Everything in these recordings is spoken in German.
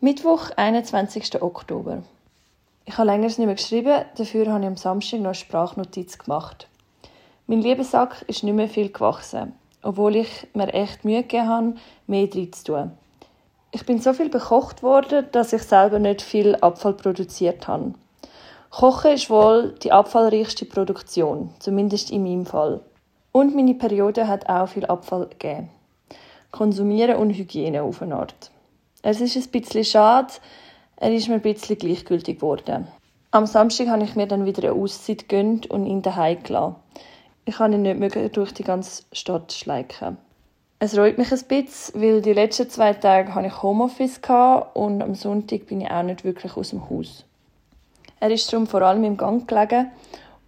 Mittwoch, 21. Oktober. Ich habe länger nicht mehr geschrieben, dafür habe ich am Samstag noch eine Sprachnotiz gemacht. Mein Liebesack ist nicht mehr viel gewachsen, obwohl ich mir echt Mühe gegeben habe, mehr drin zu tun. Ich bin so viel bekocht worden, dass ich selber nicht viel Abfall produziert habe. Kochen ist wohl die abfallreichste Produktion, zumindest in meinem Fall. Und meine Periode hat auch viel Abfall gegeben. Konsumieren und Hygiene auf eine Art. Es ist ein bisschen schade, er ist mir ein bisschen gleichgültig geworden. Am Samstag habe ich mir dann wieder eine Auszeit gegönnt und ihn daheim gelassen. Ich kann ihn nicht mehr durch die ganze Stadt schleichen. Es reut mich ein bisschen, weil die letzten 2 Tage hatte ich Homeoffice und am Sonntag bin ich auch nicht wirklich aus dem Haus. Er ist darum vor allem im Gang gelegen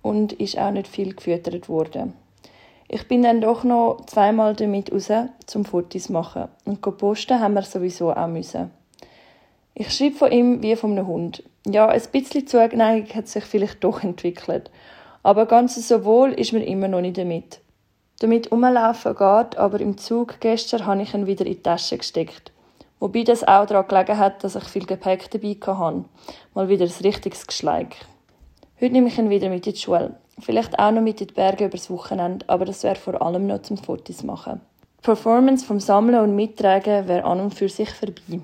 und ist auch nicht viel gefüttert worden. Ich bin dann doch noch 2-mal damit raus, um Fotos zu machen. Und posten haben wir sowieso auch müssen. Ich schreibe von ihm wie von einem Hund. Ja, ein bisschen Zugneigung hat sich vielleicht doch entwickelt. Aber ganz so wohl ist mir immer noch nicht damit. Damit rumlaufen geht, aber im Zug gestern habe ich ihn wieder in die Tasche gesteckt. Wobei das auch daran gelegen hat, dass ich viel Gepäck dabei hatte. Mal wieder ein richtiges Geschleik. Heute nehme ich ihn wieder mit in die Schule. Vielleicht auch noch mit in die Berge übers Wochenende, aber das wäre vor allem noch zum Fotos machen. Die Performance vom Sammeln und Mittragen wäre an und für sich vorbei.